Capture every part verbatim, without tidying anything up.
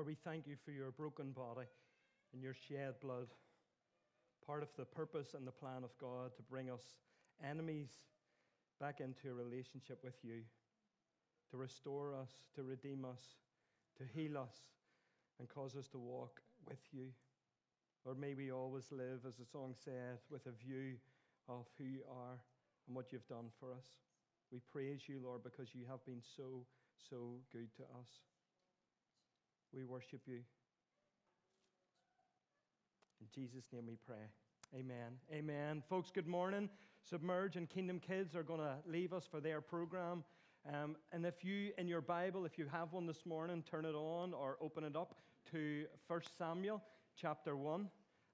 Lord, we thank you for your broken body and your shed blood, part of the purpose and the plan of God to bring us enemies back into a relationship with you, to restore us, to redeem us, to heal us, and cause us to walk with you. Lord, may we always live, as the song said, with a view of who you are and what you've done for us. We praise you, Lord, because you have been so, so good to us. We worship you. In Jesus' name we pray. Amen. Amen. Folks, good morning. Submerge and Kingdom Kids are going to leave us for their program. Um, and if you, in your Bible, if you have one this morning, turn it on or open it up to First Samuel chapter one.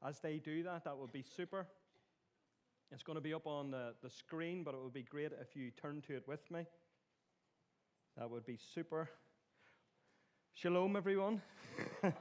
As they do that, that would be super. It's going to be up on the, the screen, but it would be great if you turn to it with me. That would be super. Shalom, everyone. I've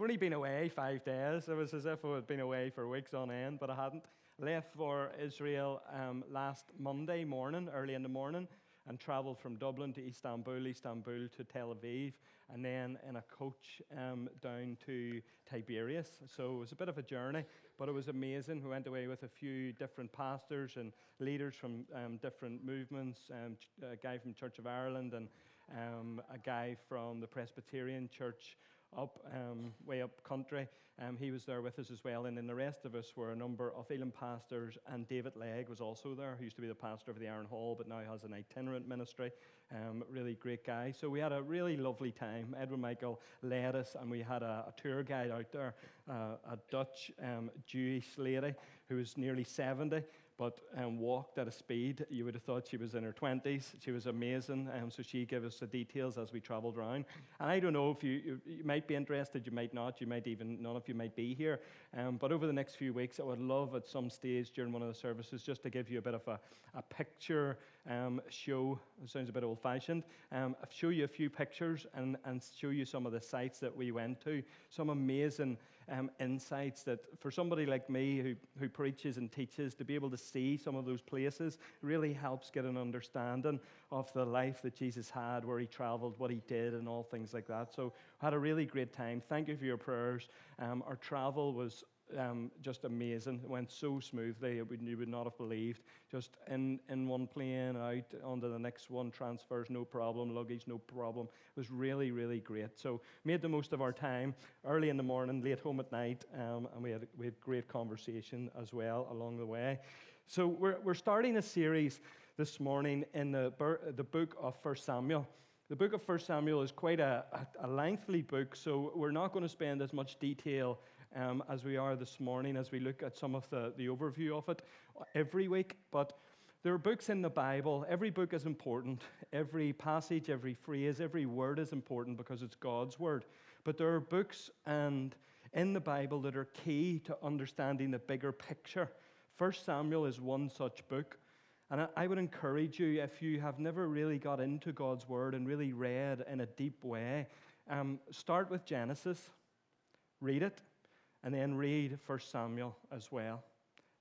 only been away five days. It was as if I had been away for weeks on end, but I hadn't. Left for Israel um, last Monday morning, early in the morning, and traveled from Dublin to Istanbul, Istanbul to Tel Aviv, and then in a coach um, down to Tiberias. So it was a bit of a journey, but it was amazing. We went away with a few different pastors and leaders from um, different movements, um, a guy from Church of Ireland and um, a guy from the Presbyterian Church up, um, way up country. Um, he was there with us as well, and then the rest of us were a number of Elam pastors, and David Legg was also there, who used to be the pastor of the Iron Hall, but now has an itinerant ministry. Um, really great guy. So we had a really lovely time. Edwin Michael led us, and we had a, a tour guide out there, uh, a Dutch um, Jewish lady who was nearly seventy, but um, walked at a speed you would have thought she was in her twenties. She was amazing, um, so she gave us the details as we travelled around. And I don't know if you, you might be interested, you might not, you might even, none of you might be here, um, but over the next few weeks, I would love at some stage during one of the services just to give you a bit of a, a picture um, show. It sounds a bit old-fashioned. Um, I'll show you a few pictures and, and show you some of the sites that we went to, some amazing um, insights that for somebody like me who, who preaches and teaches, to be able to see some of those places really helps get an understanding of the life that Jesus had, where he traveled, what he did, and all things like that. So I had a really great time. Thank you for your prayers. Um, our travel was um, just amazing. It went so smoothly, it would, you would not have believed. Just in, in one plane, out onto the next one, transfers, no problem, luggage, no problem. It was really, really great. So made the most of our time, early in the morning, late home at night, um, and we had, we had great conversation as well along the way. So we're we're starting a series this morning in the the book of First Samuel. The book of First Samuel is quite a, a lengthy book, so we're not going to spend as much detail um, as we are this morning as we look at some of the, the overview of it every week. But there are books in the Bible. Every book is important. Every passage, every phrase, every word is important because it's God's word. But there are books and in the Bible that are key to understanding the bigger picture. First Samuel is one such book, and I would encourage you, if you have never really got into God's Word and really read in a deep way, um, start with Genesis, read it, and then read First Samuel as well.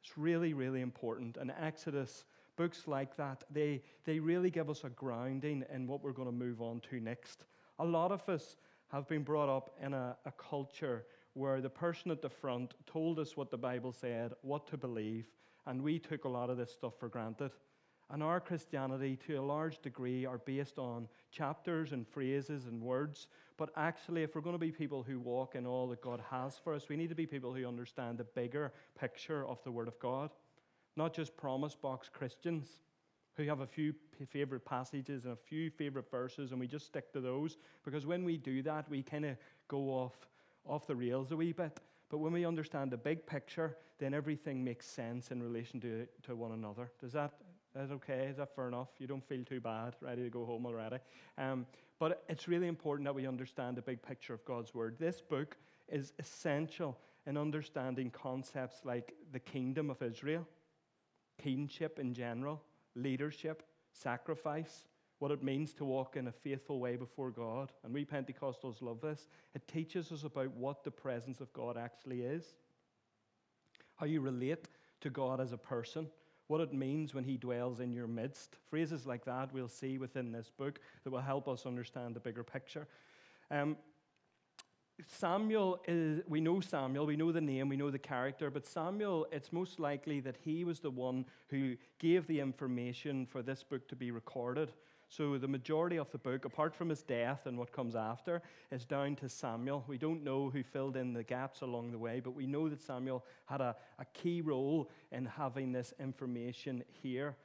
It's really, really important. And Exodus, books like that, they, they really give us a grounding in what we're going to move on to next. A lot of us have been brought up in a, a culture where the person at the front told us what the Bible said, what to believe, and we took a lot of this stuff for granted. And our Christianity, to a large degree, are based on chapters and phrases and words. But actually, if we're going to be people who walk in all that God has for us, we need to be people who understand the bigger picture of the Word of God, not just promise box Christians who have a few favorite passages and a few favorite verses, and we just stick to those. Because when we do that, we kind of go off off the rails a wee bit. But when we understand the big picture, then everything makes sense in relation to, to one another. Does that, is okay? Is that fair enough? You don't feel too bad, ready to go home already? Um, but it's really important that we understand the big picture of God's Word. This book is essential in understanding concepts like the kingdom of Israel, kingship in general, leadership, sacrifice, what it means to walk in a faithful way before God. And we Pentecostals love this. It teaches us about what the presence of God actually is, how you relate to God as a person, what it means when he dwells in your midst. Phrases like that we'll see within this book that will help us understand the bigger picture. Um, Samuel is, we know Samuel, we know the name, we know the character, but Samuel, it's most likely that he was the one who gave the information for this book to be recorded. So the majority of the book, apart from his death and what comes after, is down to Samuel. We don't know who filled in the gaps along the way, but we know that Samuel had a, a key role in having this information here.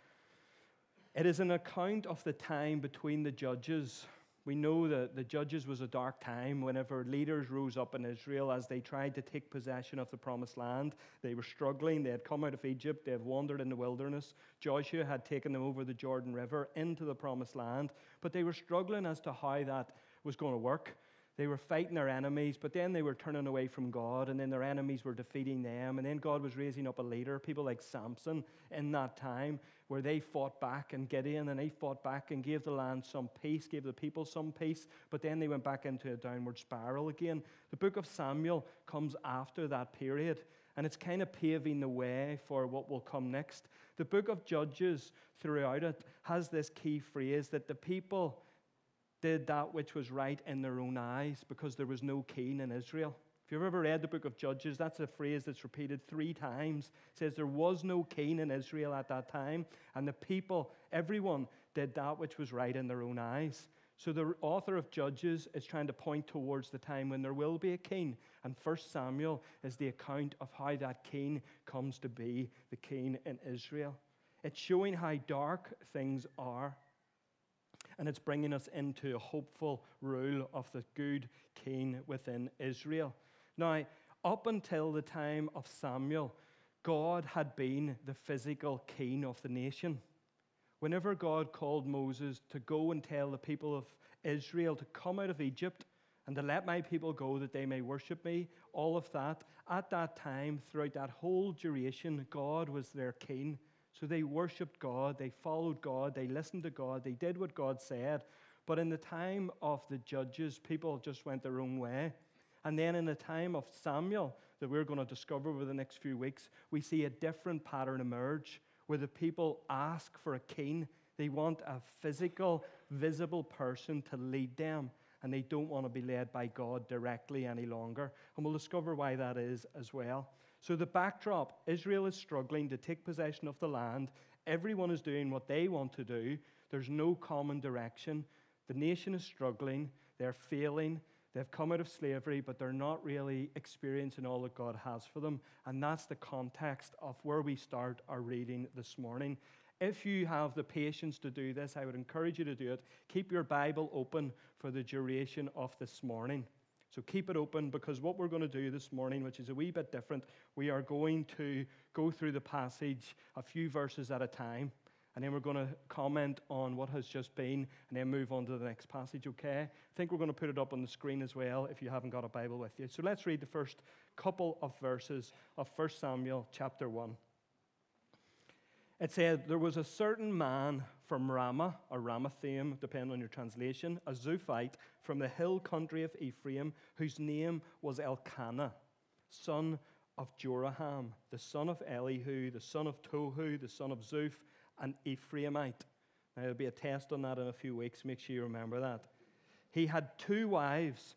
It is an account of the time between the judges. We know that the Judges was a dark time whenever leaders rose up in Israel as they tried to take possession of the promised land. They were struggling. They had come out of Egypt. They had wandered in the wilderness. Joshua had taken them over the Jordan River into the promised land, but they were struggling as to how that was going to work. They were fighting their enemies, but then they were turning away from God, and then their enemies were defeating them, and then God was raising up a leader, people like Samson in that time, where they fought back, and Gideon, and they fought back and gave the land some peace, gave the people some peace, but then they went back into a downward spiral again. The book of Samuel comes after that period, and it's kind of paving the way for what will come next. The book of Judges throughout it has this key phrase that the people did that which was right in their own eyes, because there was no king in Israel. If you've ever read the book of Judges, that's a phrase that's repeated three times. It says there was no king in Israel at that time, and the people, everyone, did that which was right in their own eyes. So the author of Judges is trying to point towards the time when there will be a king, and First Samuel is the account of how that king comes to be the king in Israel. It's showing how dark things are, and it's bringing us into a hopeful rule of the good king within Israel. Now, up until the time of Samuel, God had been the physical king of the nation. Whenever God called Moses to go and tell the people of Israel to come out of Egypt and to let my people go that they may worship me, all of that, at that time, throughout that whole duration, God was their king. So they worshipped God, they followed God, they listened to God, they did what God said. But in the time of the judges, people just went their own way. And then in the time of Samuel, that we're going to discover over the next few weeks, we see a different pattern emerge where the people ask for a king. They want a physical, visible person to lead them, and they don't want to be led by God directly any longer. And we'll discover why that is as well. So the backdrop, Israel is struggling to take possession of the land. Everyone is doing what they want to do. There's no common direction. The nation is struggling. They're failing. They've come out of slavery, but they're not really experiencing all that God has for them. And that's the context of where we start our reading this morning. If you have the patience to do this, I would encourage you to do it. Keep your Bible open for the duration of this morning. So keep it open, because what we're going to do this morning, which is a wee bit different, we are going to go through the passage a few verses at a time, and then we're going to comment on what has just been, and then move on to the next passage, okay? I think we're going to put it up on the screen as well if you haven't got a Bible with you. So let's read the first couple of verses of First Samuel chapter one. It said, there was a certain man from Ramah, or Ramathaim, depending on your translation, a Zufite from the hill country of Ephraim, whose name was Elkanah, son of Joraham, the son of Elihu, the son of Tohu, the son of Zuf, an Ephraimite. Now, there'll be a test on that in a few weeks. Make sure you remember that. He had two wives.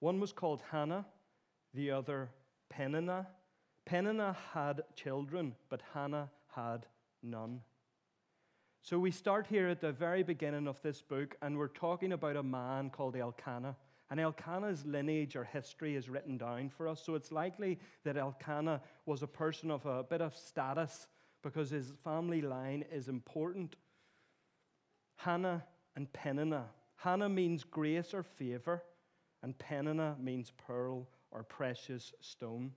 One was called Hannah, the other Peninnah. Peninnah had children, but Hannah had none. So we start here at the very beginning of this book, and we're talking about a man called Elkanah. And Elkanah's lineage or history is written down for us. So it's likely that Elkanah was a person of a bit of status, because his family line is important. Hannah and Peninnah. Hannah means grace or favor, and Peninnah means pearl or precious stone.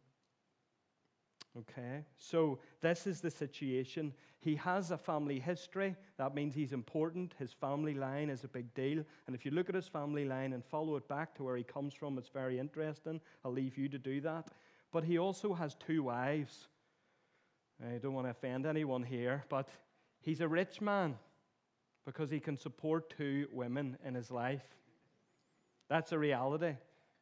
Okay, so this is the situation. He has a family history. That means he's important. His family line is a big deal. And if you look at his family line and follow it back to where he comes from, it's very interesting. I'll leave you to do that. But he also has two wives. I don't want to offend anyone here, but he's a rich man because he can support two women in his life. That's a reality.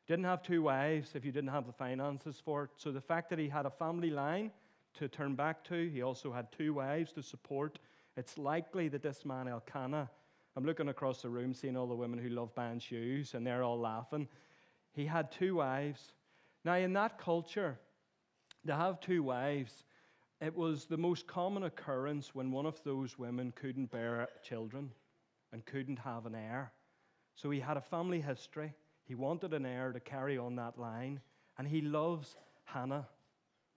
Didn't have two wives if you didn't have the finances for it. So the fact that he had a family line to turn back to, he also had two wives to support. It's likely that this man Elkanah, I'm looking across the room, seeing all the women who love buying shoes, and they're all laughing. He had two wives. Now, in that culture, to have two wives, it was the most common occurrence when one of those women couldn't bear children and couldn't have an heir. So he had a family history. He wanted an heir to carry on that line, and he loves Hannah.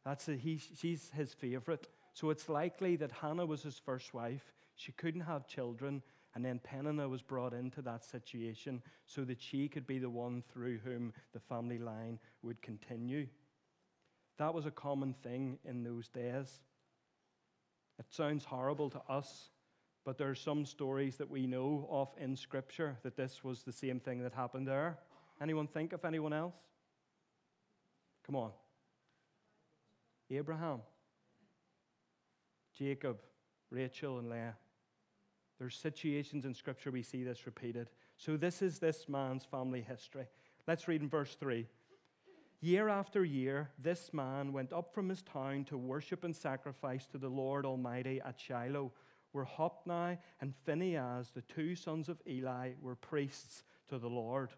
That's a, he, she's his favorite. So it's likely that Hannah was his first wife. She couldn't have children, and then Peninnah was brought into that situation so that she could be the one through whom the family line would continue. That was a common thing in those days. It sounds horrible to us, but there are some stories that we know of in Scripture that this was the same thing that happened there. Anyone think of anyone else? Come on. Abraham, Jacob, Rachel, and Leah. There's situations in Scripture we see this repeated. So this is this man's family history. Let's read in verse three. Year after year, this man went up from his town to worship and sacrifice to the Lord Almighty at Shiloh, where Hophni and Phinehas, the two sons of Eli, were priests to the Lord.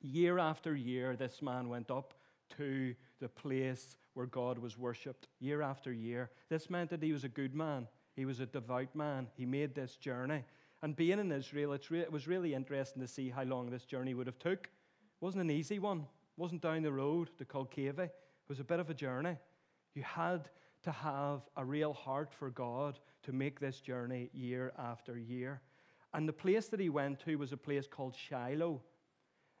Year after year, this man went up to the place where God was worshipped. Year after year. This meant that he was a good man. He was a devout man. He made this journey. And being in Israel, it's re- it was really interesting to see how long this journey would have took. It wasn't an easy one. Wasn't down the road to Colchave. It was a bit of a journey. You had to have a real heart for God to make this journey year after year. And the place that he went to was a place called Shiloh.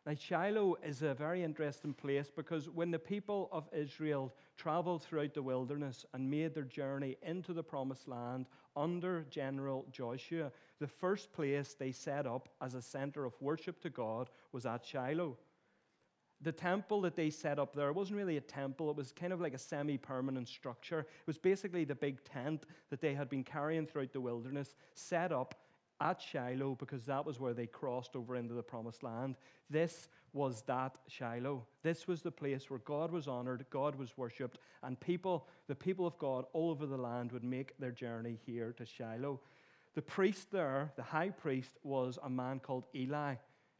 Now, Shiloh is a very interesting place because when the people of Israel traveled throughout the wilderness and made their journey into the Promised Land under General Joshua, the first place they set up as a center of worship to God was at Shiloh. The temple that they set up there wasn't really a temple. It was kind of like a semi-permanent structure. It was basically the big tent that they had been carrying throughout the wilderness, set up at Shiloh because that was where they crossed over into the Promised Land. This was that Shiloh. This was the place where God was honored, God was worshipped, and people, the people of God all over the land would make their journey here to Shiloh. The priest there, the high priest, was a man called Eli.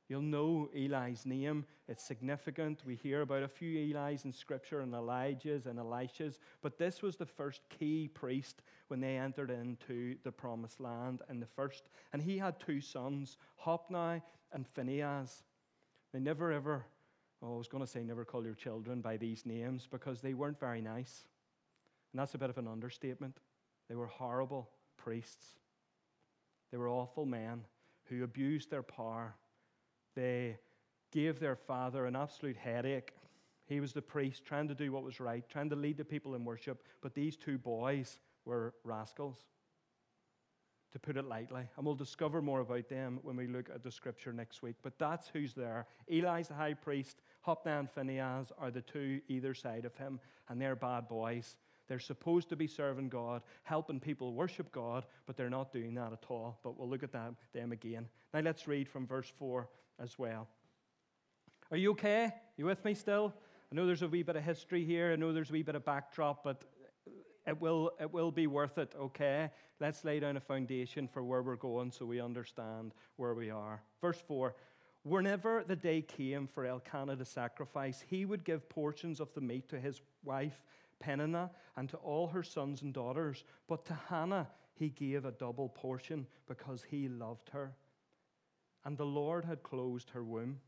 You'll know Eli's name. It's significant. We hear about a few Eli's in Scripture and Elijah's and Elisha's, but this was the first key priest when they entered into the Promised Land and the first. And he had two sons, Hophni and Phinehas. They never ever, oh, I was going to say never call your children by these names because they weren't very nice. And that's a bit of an understatement. They were horrible priests. They were awful men who abused their power. They gave their father an absolute headache. He was the priest trying to do what was right, trying to lead the people in worship, but these two boys were rascals, to put it lightly. And we'll discover more about them when we look at the Scripture next week. But that's who's there. Eli's the high priest. Hophni and Phinehas are the two either side of him, and they're bad boys. They're supposed to be serving God, helping people worship God, but they're not doing that at all. But we'll look at them, them again. Now let's read from verse four as well. Are you okay? Are you with me still? I know there's a wee bit of history here. I know there's a wee bit of backdrop, but it will, it will be worth it, okay? Let's lay down a foundation for where we're going so we understand where we are. Verse four. Whenever the day came for Elkanah to sacrifice, he would give portions of the meat to his wife, Peninnah, and to all her sons and daughters, but to Hannah he gave a double portion because he loved her. And the Lord had closed her womb.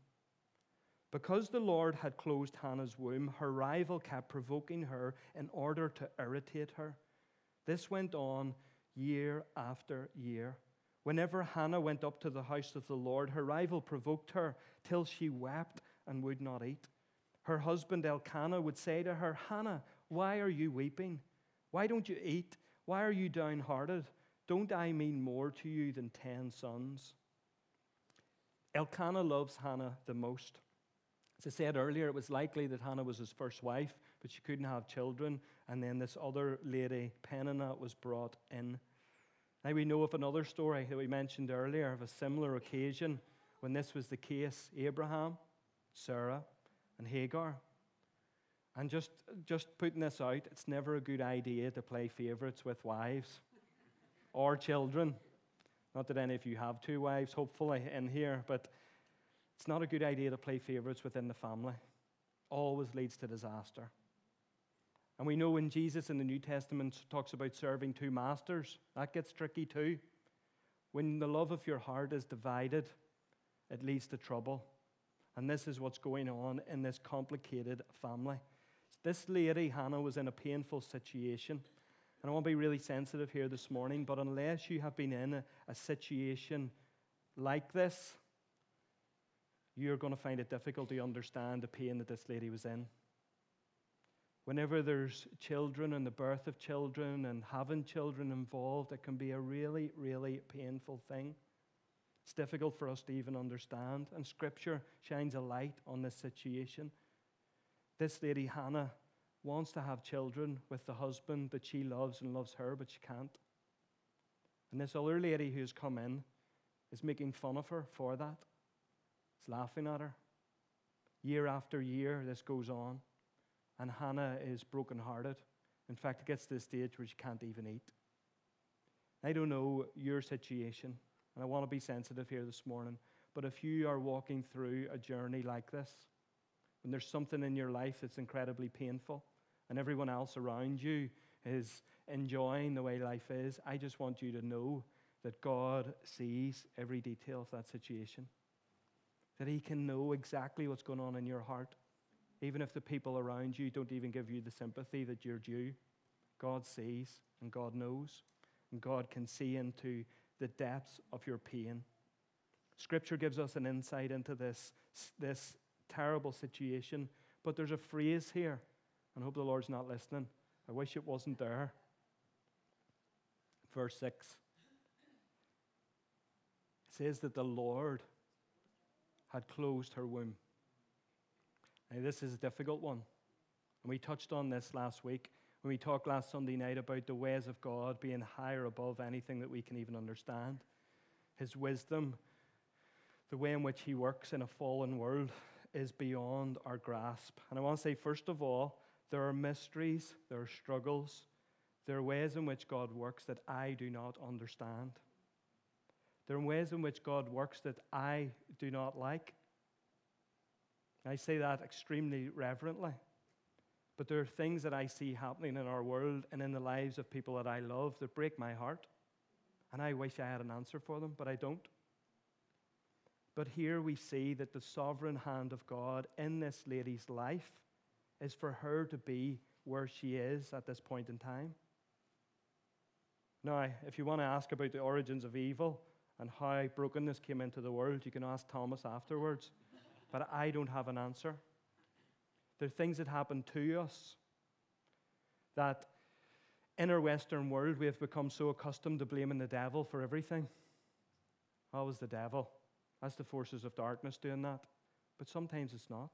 Because the Lord had closed Hannah's womb, her rival kept provoking her in order to irritate her. This went on year after year. Whenever Hannah went up to the house of the Lord, her rival provoked her till she wept and would not eat. Her husband Elkanah would say to her, Hannah, why are you weeping? Why don't you eat? Why are you downhearted? Don't I mean more to you than ten sons? Elkanah loves Hannah the most. As I said earlier, it was likely that Hannah was his first wife, but she couldn't have children. And then this other lady, Peninnah, was brought in. Now we know of another story that we mentioned earlier of a similar occasion when this was the case. Abraham, Sarah, and Hagar. And just just putting this out, it's never a good idea to play favorites with wives or children. Not that any of you have two wives, hopefully, in here, but It's not a good idea to play favorites within the family. Always leads to disaster. And we know when Jesus in the New Testament talks about serving two masters, that gets tricky too. When the love of your heart is divided, it leads to trouble. And this is what's going on in this complicated family. This lady, Hannah, was in a painful situation. And I want to be really sensitive here this morning, but unless you have been in a, a situation like this, you're going to find it difficult to understand the pain that this lady was in. Whenever there's children and the birth of children and having children involved, it can be a really, really painful thing. It's difficult for us to even understand, and Scripture shines a light on this situation. This lady, Hannah, wants to have children with the husband that she loves and loves her, but she can't. And this other lady who's come in is making fun of her for that. It's laughing at her. Year after year, this goes on. And Hannah is brokenhearted. In fact, it gets to the stage where she can't even eat. I don't know your situation, and I want to be sensitive here this morning, but if you are walking through a journey like this, when there's something in your life that's incredibly painful, and everyone else around you is enjoying the way life is, I just want you to know that God sees every detail of that situation, that He can know exactly what's going on in your heart. Even if the people around you don't even give you the sympathy that you're due, God sees and God knows, and God can see into the depths of your pain. Scripture gives us an insight into this, this terrible situation, but there's a phrase here, and I hope the Lord's not listening. I wish it wasn't there. Verse six. It says that the Lord had closed her womb. Now, this is a difficult one, and we touched on this last week when we talked last Sunday night about the ways of God being higher above anything that we can even understand. His wisdom, the way in which He works in a fallen world, is beyond our grasp. And I want to say, first of all, there are mysteries, there are struggles, there are ways in which God works that I do not understand. There are ways in which God works that I do not like. I say that extremely reverently, but there are things that I see happening in our world and in the lives of people that I love that break my heart, and I wish I had an answer for them, but I don't. But here we see that the sovereign hand of God in this lady's life is for her to be where she is at this point in time. Now, if you want to ask about the origins of evil and how brokenness came into the world, you can ask Thomas afterwards. But I don't have an answer. There are things that happen to us that in our Western world we have become so accustomed to blaming the devil for everything. Oh, it was the devil. That's the forces of darkness doing that. But sometimes it's not.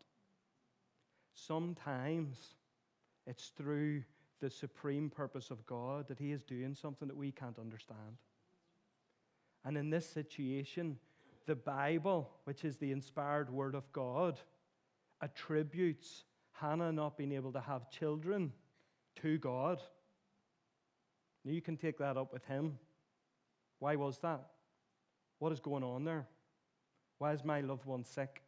Sometimes it's through the supreme purpose of God that He is doing something that we can't understand. And in this situation, the Bible, which is the inspired word of God, attributes Hannah not being able to have children to God. Now, you can take that up with Him. Why was that? What is going on there? Why is my loved one sick?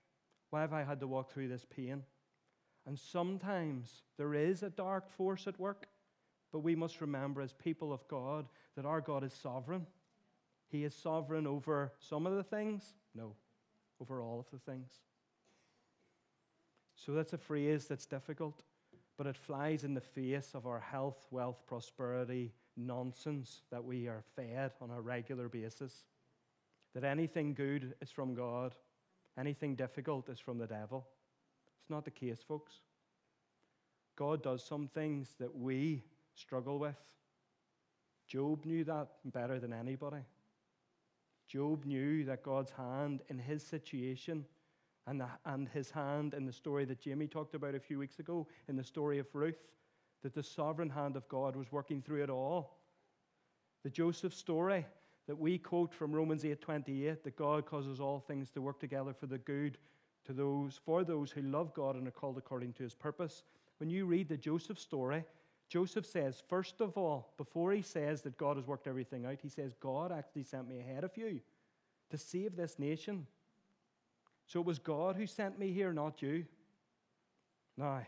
Why have I had to walk through this pain? And sometimes there is a dark force at work, but we must remember as people of God that our God is sovereign. He is sovereign over some of the things? No, over all of the things. So that's a phrase that's difficult, but it flies in the face of our health, wealth, prosperity nonsense that we are fed on a regular basis. That anything good is from God, anything difficult is from the devil. It's not the case, folks. God does some things that we struggle with. Job knew that better than anybody. Job knew that God's hand in his situation and, the, and his hand in the story that Jamie talked about a few weeks ago, in the story of Ruth, that the sovereign hand of God was working through it all. The Joseph story that we quote from Romans eight twenty-eight, that God causes all things to work together for the good to those, for those who love God and are called according to His purpose. When you read the Joseph story, Joseph says, first of all, before he says that God has worked everything out, he says, God actually sent me ahead of you to save this nation. So it was God who sent me here, not you. Now,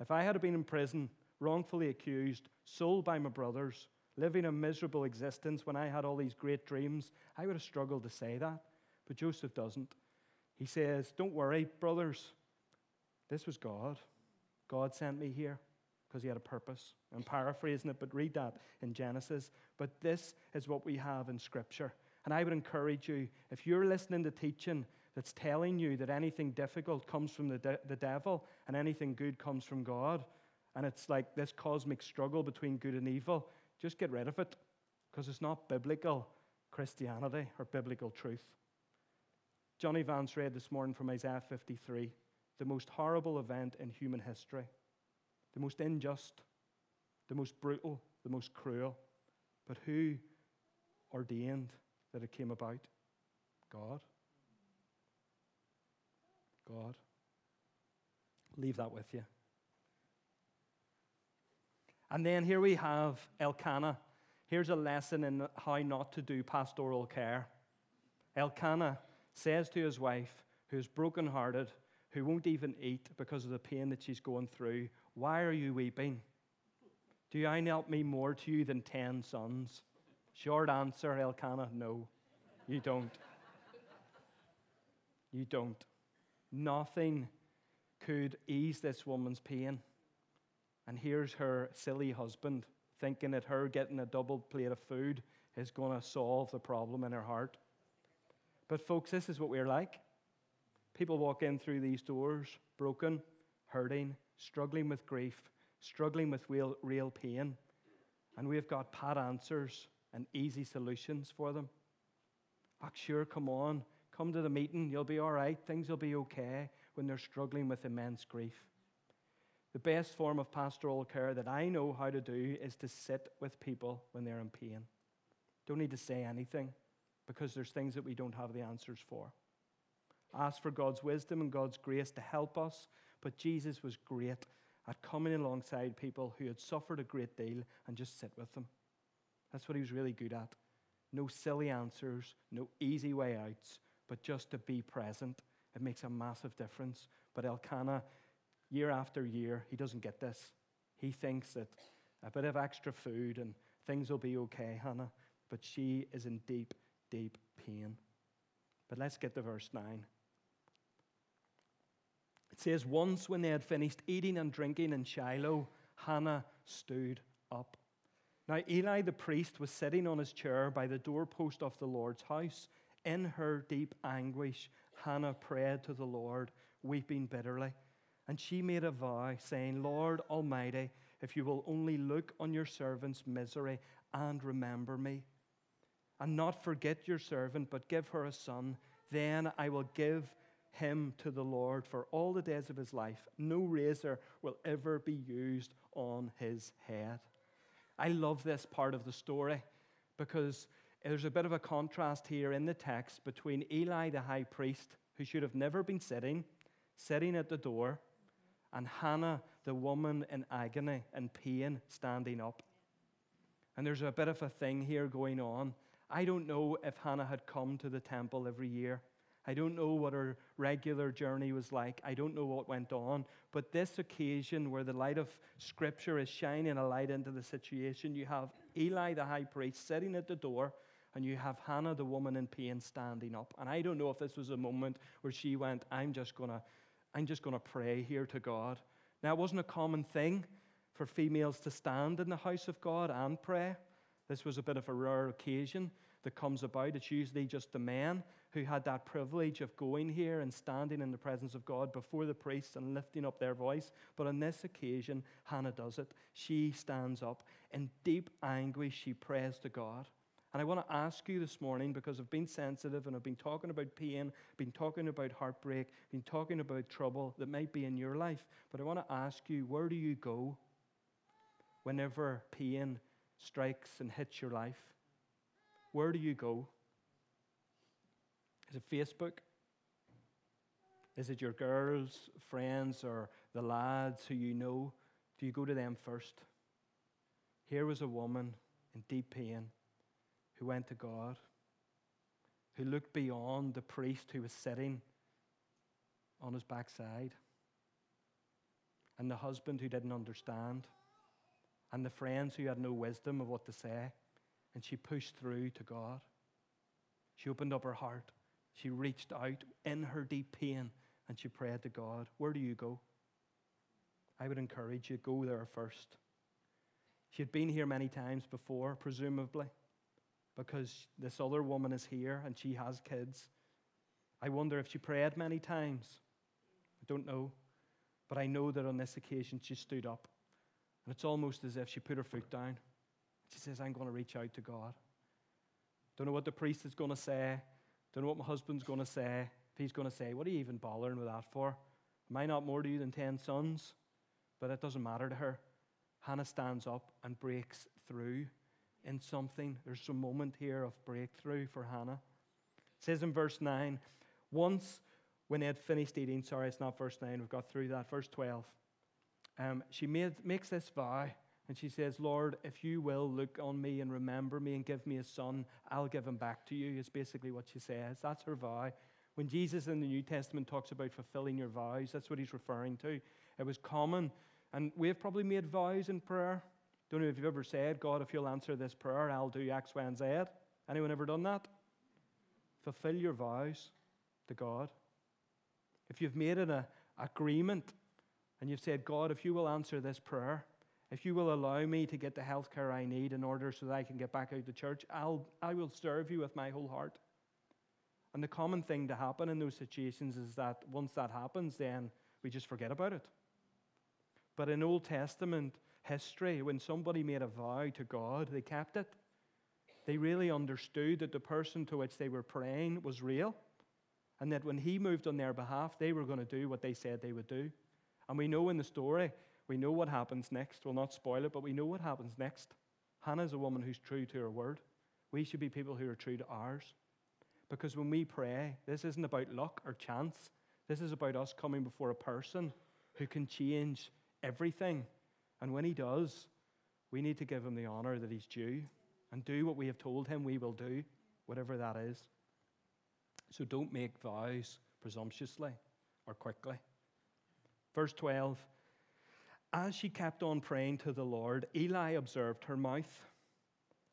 if I had been in prison, wrongfully accused, sold by my brothers, living a miserable existence when I had all these great dreams, I would have struggled to say that. But Joseph doesn't. He says, don't worry, brothers. This was God. God sent me here because he had a purpose. I'm paraphrasing it, but read that in Genesis. But this is what we have in Scripture. And I would encourage you, if you're listening to teaching that's telling you that anything difficult comes from the, de- the devil and anything good comes from God, and it's like this cosmic struggle between good and evil, just get rid of it, because it's not biblical Christianity or biblical truth. Johnny Vance read this morning from Isaiah fifty-three, the most horrible event in human history, the most unjust, the most brutal, the most cruel. But who ordained that it came about? God. God. Leave that with you. And then here we have Elkanah. Here's a lesson in how not to do pastoral care. Elkanah says to his wife, who's brokenhearted, who won't even eat because of the pain that she's going through, why are you weeping? Do I not mean more to you than ten sons? Short answer, Elkanah, no, you don't. You don't. Nothing could ease this woman's pain. And here's her silly husband thinking that her getting a double plate of food is going to solve the problem in her heart. But folks, this is what we're like. People walk in through these doors, broken, hurting, struggling with grief, struggling with real, real pain. And we've got pat answers and easy solutions for them. Oh, sure, come on, come to the meeting, you'll be all right, things will be okay, when they're struggling with immense grief. The best form of pastoral care that I know how to do is to sit with people when they're in pain. Don't need to say anything, because there's things that we don't have the answers for. Ask for God's wisdom and God's grace to help us, but Jesus was great at coming alongside people who had suffered a great deal and just sit with them. That's what he was really good at. No silly answers, no easy way outs, but just to be present. It makes a massive difference. But Elkanah, year after year, he doesn't get this. He thinks that a bit of extra food and things will be okay, Hannah, but she is in deep deep pain. But let's get to verse nine. It says, once when they had finished eating and drinking in Shiloh, Hannah stood up. Now Eli the priest was sitting on his chair by the doorpost of the Lord's house. In her deep anguish, Hannah prayed to the Lord, weeping bitterly. And she made a vow, saying, Lord Almighty, if you will only look on your servant's misery and remember me, and not forget your servant, but give her a son, then I will give him to the Lord for all the days of his life. No razor will ever be used on his head. I love this part of the story, because there's a bit of a contrast here in the text between Eli the high priest, who should have never been sitting, sitting at the door, and Hannah, the woman in agony and pain, standing up. And there's a bit of a thing here going on. I don't know if Hannah had come to the temple every year. I don't know what her regular journey was like. I don't know what went on. But this occasion where the light of Scripture is shining a light into the situation, you have Eli the high priest sitting at the door, and you have Hannah the woman in pain standing up. And I don't know if this was a moment where she went, I'm just gonna, I'm just gonna pray here to God. Now, it wasn't a common thing for females to stand in the house of God and pray. This was a bit of a rare occasion that comes about. It's usually just the men who had that privilege of going here and standing in the presence of God before the priests and lifting up their voice. But on this occasion, Hannah does it. She stands up. In deep anguish, she prays to God. And I want to ask you this morning, because I've been sensitive and I've been talking about pain, been talking about heartbreak, been talking about trouble that might be in your life. But I want to ask you, where do you go whenever pain strikes and hits your life? Where do you go? Is it Facebook? Is it your girls, friends, or the lads who you know? Do you go to them first? Here was a woman in deep pain who went to God, who looked beyond the priest who was sitting on his backside, and the husband who didn't understand, and the friends who had no wisdom of what to say, and she pushed through to God. She opened up her heart. She reached out in her deep pain, and she prayed to God. Where do you go? I would encourage you, go there first. She had been here many times before, presumably, because this other woman is here, and she has kids. I wonder if she prayed many times. I don't know, but I know that on this occasion she stood up, and it's almost as if she put her foot down. She says, I'm going to reach out to God. Don't know what the priest is going to say. Don't know what my husband's going to say. If he's going to say, what are you even bothering with that for? Am I not more to you than ten sons? But it doesn't matter to her. Hannah stands up and breaks through in something. There's a moment here of breakthrough for Hannah. It says in verse nine, once when they had finished eating, sorry, it's not verse nine, we've got through that, verse twelve. Um, she made, makes this vow, and she says, Lord, if you will look on me and remember me and give me a son, I'll give him back to you, is basically what she says. That's her vow. When Jesus in the New Testament talks about fulfilling your vows, that's what he's referring to. It was common, and we've probably made vows in prayer. Don't know if you've ever said, God, if you'll answer this prayer, I'll do X, Y, and Z. Anyone ever done that? Fulfill your vows to God. If you've made an agreement, and you've said, God, if you will answer this prayer, if you will allow me to get the health care I need in order so that I can get back out to church, I'll, I will serve you with my whole heart. And the common thing to happen in those situations is that once that happens, then we just forget about it. But in Old Testament history, when somebody made a vow to God, they kept it. They really understood that the person to which they were praying was real, and that when he moved on their behalf, they were going to do what they said they would do. And we know in the story, we know what happens next. We'll not spoil it, but we know what happens next. Hannah's a woman who's true to her word. We should be people who are true to ours. Because when we pray, this isn't about luck or chance. This is about us coming before a person who can change everything. And when he does, we need to give him the honor that he's due and do what we have told him we will do, whatever that is. So don't make vows presumptuously or quickly. Verse twelve, as she kept on praying to the Lord, Eli observed her mouth.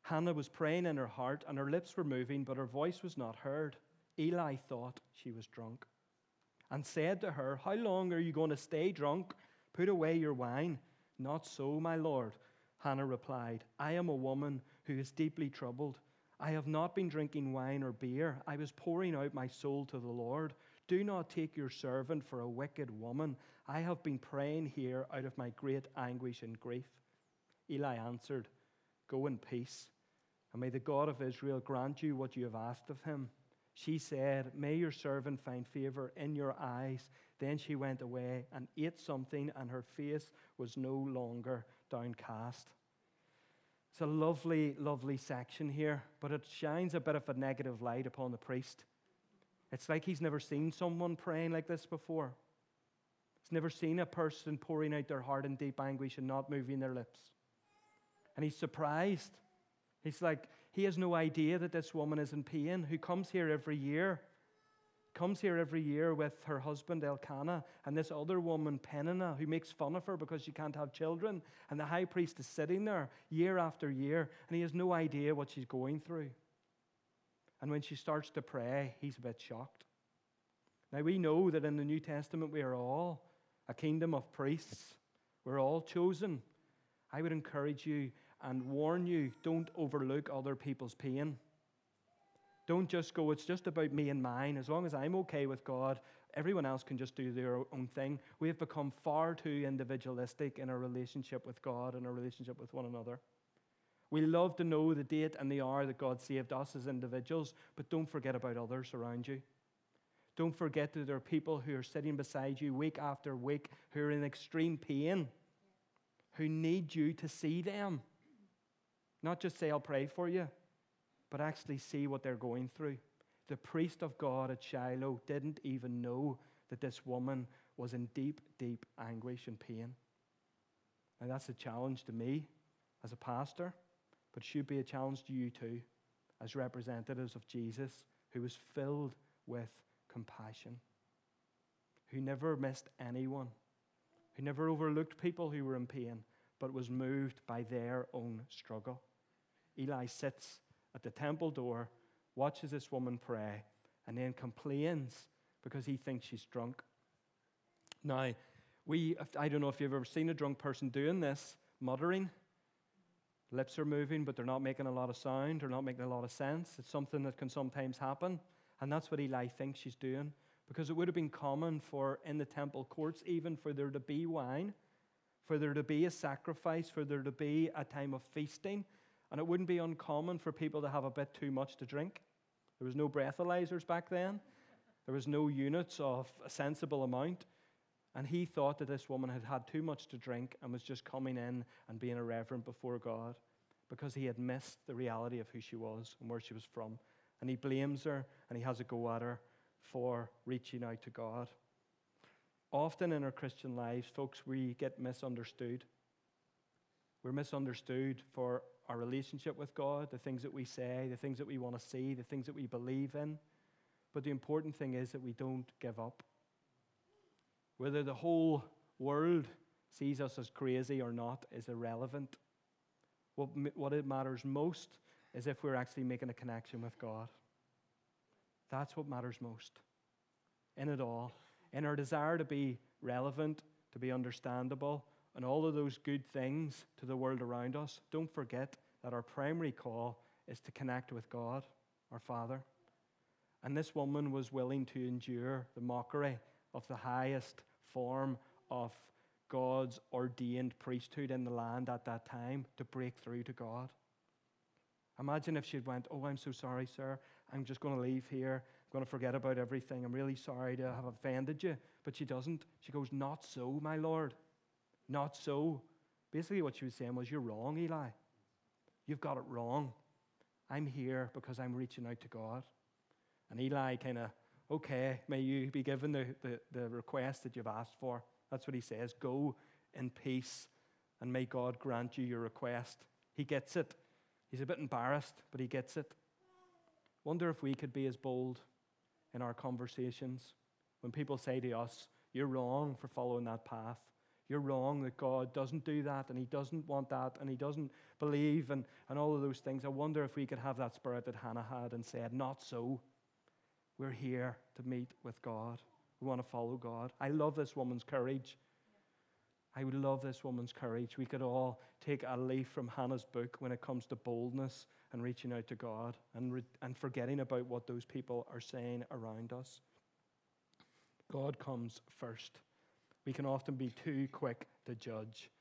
Hannah was praying in her heart, and her lips were moving, but her voice was not heard. Eli thought she was drunk and said to her, how long are you going to stay drunk? Put away your wine. Not so, my Lord. Hannah replied, I am a woman who is deeply troubled. I have not been drinking wine or beer. I was pouring out my soul to the Lord. Do not take your servant for a wicked woman. I have been praying here out of my great anguish and grief. Eli answered, go in peace, and may the God of Israel grant you what you have asked of him. She said, may your servant find favor in your eyes. Then she went away and ate something, and her face was no longer downcast. It's a lovely, lovely section here, but it shines a bit of a negative light upon the priest. It's like he's never seen someone praying like this before. He's never seen a person pouring out their heart in deep anguish and not moving their lips. And he's surprised. He's like, he has no idea that this woman is in pain, who comes here every year, comes here every year with her husband Elkanah and this other woman Peninnah, who makes fun of her because she can't have children, and the high priest is sitting there year after year, and he has no idea what she's going through. And when she starts to pray, he's a bit shocked. Now we know that in the New Testament we are all a kingdom of priests. We're all chosen. I would encourage you and warn you, don't overlook other people's pain. Don't just go, it's just about me and mine. As long as I'm okay with God, everyone else can just do their own thing. We have become far too individualistic in our relationship with God and our relationship with one another. We love to know the date and the hour that God saved us as individuals, but don't forget about others around you. Don't forget that there are people who are sitting beside you week after week who are in extreme pain, who need you to see them. Not just say, I'll pray for you, but actually see what they're going through. The priest of God at Shiloh didn't even know that this woman was in deep, deep anguish and pain. Now that's a challenge to me as a pastor, but it should be a challenge to you too as representatives of Jesus, who was filled with compassion, who never missed anyone, who never overlooked people who were in pain, but was moved by their own struggle. Eli sits at the temple door, watches this woman pray, and then complains because he thinks she's drunk. Now, we I don't know if you've ever seen a drunk person doing this, muttering. Lips are moving, but they're not making a lot of sound. They're not making a lot of sense. It's something that can sometimes happen. And that's what Eli thinks she's doing, because it would have been common for, in the temple courts, even for there to be wine, for there to be a sacrifice, for there to be a time of feasting. And it wouldn't be uncommon for people to have a bit too much to drink. There was no breathalyzers back then. There was no units of a sensible amount. And he thought that this woman had had too much to drink and was just coming in and being irreverent before God, because he had missed the reality of who she was and where she was from. And he blames her and he has a go at her for reaching out to God. Often in our Christian lives, folks, we get misunderstood. We're misunderstood for our relationship with God, the things that we say, the things that we want to see, the things that we believe in. But the important thing is that we don't give up. Whether the whole world sees us as crazy or not is irrelevant. What, what it matters most is if we're actually making a connection with God. That's what matters most in it all. In our desire to be relevant, to be understandable, and all of those good things to the world around us, don't forget that our primary call is to connect with God, our Father. And this woman was willing to endure the mockery of the highest form of God's ordained priesthood in the land at that time to break through to God. Imagine if she'd went, "Oh, I'm so sorry, sir. I'm just going to leave here. I'm going to forget about everything. I'm really sorry to have offended you." But she doesn't. She goes, "Not so, my Lord. Not so." Basically what she was saying was, "You're wrong, Eli. You've got it wrong. I'm here because I'm reaching out to God." And Eli kind of, "Okay, may you be given the, the, the request that you've asked for." That's what he says. "Go in peace and may God grant you your request." He gets it. He's a bit embarrassed, but he gets it. Wonder if we could be as bold in our conversations when people say to us, "You're wrong for following that path. You're wrong that God doesn't do that and he doesn't want that and he doesn't believe," and, and all of those things. I wonder if we could have that spirit that Hannah had and said, "Not so. We're here to meet with God. We want to follow God." I love this woman's courage. I would love this woman's courage. We could all take a leaf from Hannah's book when it comes to boldness and reaching out to God and, re- and forgetting about what those people are saying around us. God comes first. We can often be too quick to judge.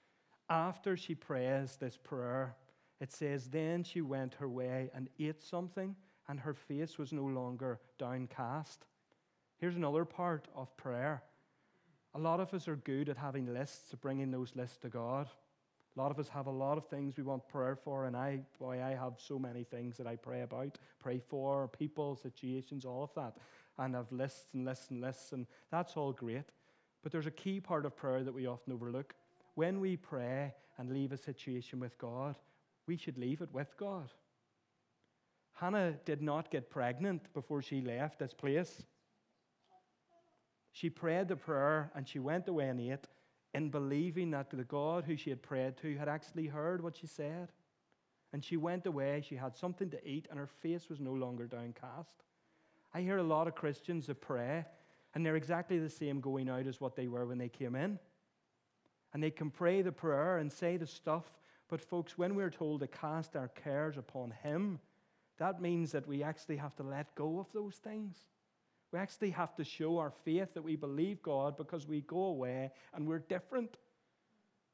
After she prays this prayer, it says, "Then she went her way and ate something, and her face was no longer downcast." Here's another part of prayer. A lot of us are good at having lists, of bringing those lists to God. A lot of us have a lot of things we want prayer for, and I, boy, I have so many things that I pray about, pray for, people, situations, all of that. And I've lists and lists and lists, and that's all great. But there's a key part of prayer that we often overlook. When we pray and leave a situation with God, we should leave it with God. Hannah did not get pregnant before she left this place. She prayed the prayer and she went away and ate, in believing that the God who she had prayed to had actually heard what she said. And she went away, she had something to eat, and her face was no longer downcast. I hear a lot of Christians that pray, and they're exactly the same going out as what they were when they came in. And they can pray the prayer and say the stuff, but folks, when we're told to cast our cares upon Him, that means that we actually have to let go of those things. We actually have to show our faith that we believe God, because we go away and we're different.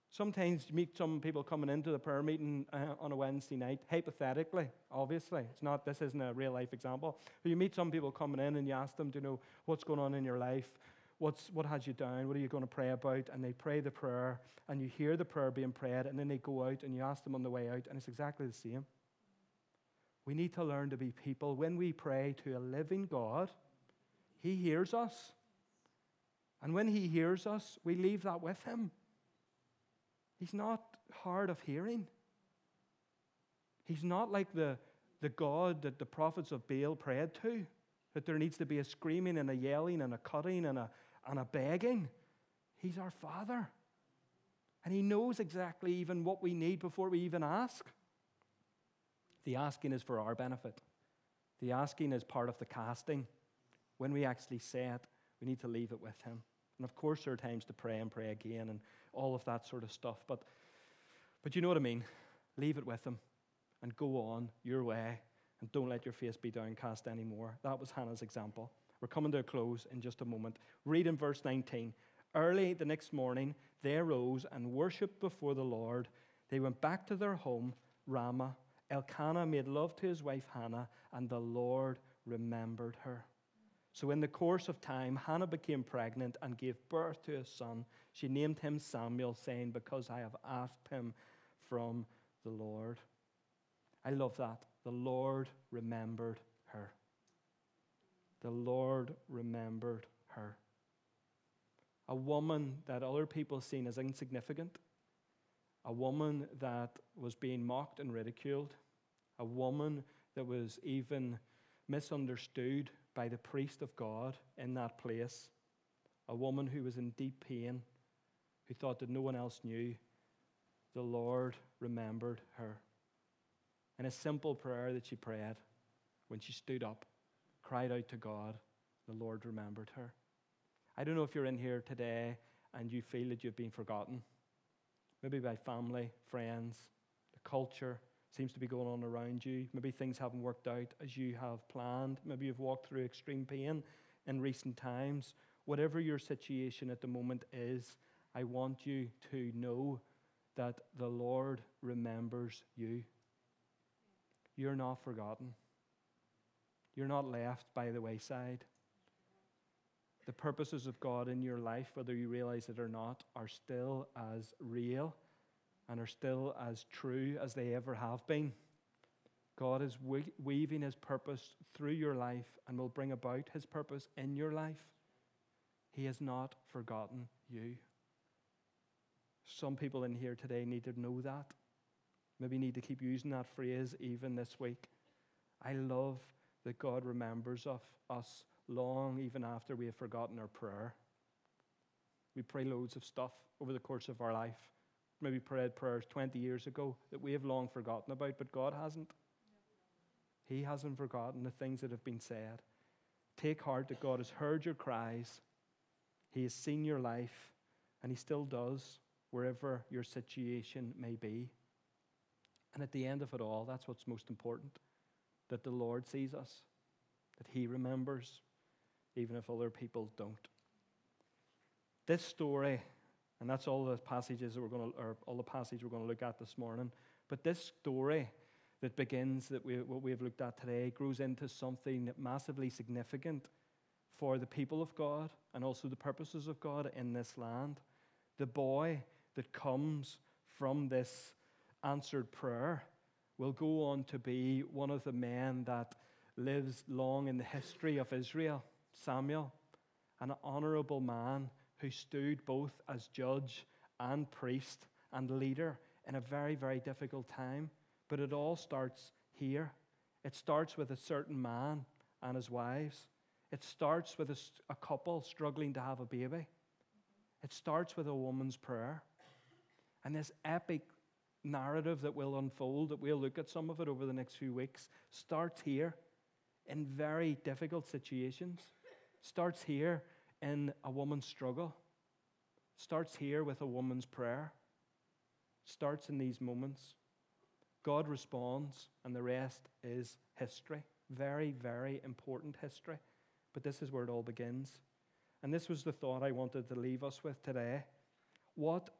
Sometimes you meet some people coming into the prayer meeting on a Wednesday night, hypothetically, obviously. It's not, this isn't a real life example. But you meet some people coming in and you ask them, "Do you know what's going on in your life? What's, what has you down? What are you going to pray about?" And they pray the prayer and you hear the prayer being prayed, and then they go out and you ask them on the way out, and it's exactly the same. We need to learn to be people. When we pray to a living God, He hears us. And when He hears us, we leave that with Him. He's not hard of hearing. He's not like the, the God that the prophets of Baal prayed to, that there needs to be a screaming and a yelling and a cutting and a, and a begging. He's our Father. And He knows exactly even what we need before we even ask. The asking is for our benefit. The asking is part of the casting. When we actually say it, we need to leave it with Him. And of course, there are times to pray and pray again and all of that sort of stuff. But, but you know what I mean? Leave it with Him and go on your way and don't let your face be downcast anymore. That was Hannah's example. We're coming to a close in just a moment. Read in verse nineteen. Early the next morning, they arose and worshipped before the Lord. They went back to their home, Ramah. Elkanah made love to his wife Hannah, and the Lord remembered her. So in the course of time, Hannah became pregnant and gave birth to a son. She named him Samuel, saying, because I have asked him from the Lord. I love that. The Lord remembered her. The Lord remembered her. A woman that other people seen as insignificant. A woman that was being mocked and ridiculed. A woman that was even misunderstood by the priest of God in that place, a woman who was in deep pain, who thought that no one else knew, the Lord remembered her. And a simple prayer that she prayed, when she stood up, cried out to God, the Lord remembered her. I don't know if you're in here today and you feel that you've been forgotten, maybe by family, friends, the culture, seems to be going on around you. Maybe things haven't worked out as you have planned. Maybe you've walked through extreme pain in recent times. Whatever your situation at the moment is, I want you to know that the Lord remembers you. You're not forgotten. You're not left by the wayside. The purposes of God in your life, whether you realize it or not, are still as real and are still as true as they ever have been. God is weaving His purpose through your life and will bring about His purpose in your life. He has not forgotten you. Some people in here today need to know that. Maybe need to keep using that phrase even this week. I love that God remembers of us long even after we have forgotten our prayer. We pray loads of stuff over the course of our life. Maybe prayed prayers twenty years ago that we have long forgotten about, but God hasn't. He hasn't forgotten the things that have been said. Take heart that God has heard your cries. He has seen your life, and He still does wherever your situation may be. And at the end of it all, that's what's most important, that the Lord sees us, that He remembers, even if other people don't. This story... And that's all the passages that we're going to, or all the passage we're going to look at this morning. But this story that begins, that we, what we've looked at today, grows into something massively significant for the people of God and also the purposes of God in this land. The boy that comes from this answered prayer will go on to be one of the men that lives long in the history of Israel, Samuel, an honorable man who stood both as judge and priest and leader in a very, very difficult time. But it all starts here. It starts with a certain man and his wives. It starts with a, a couple struggling to have a baby. It starts with a woman's prayer. And this epic narrative that will unfold, that we'll look at some of it over the next few weeks, starts here in very difficult situations. Starts here in a woman's struggle. Starts here with a woman's prayer. Starts in these moments. God responds, and the rest is history. Very, very important history. But this is where it all begins. And this was the thought I wanted to leave us with today. What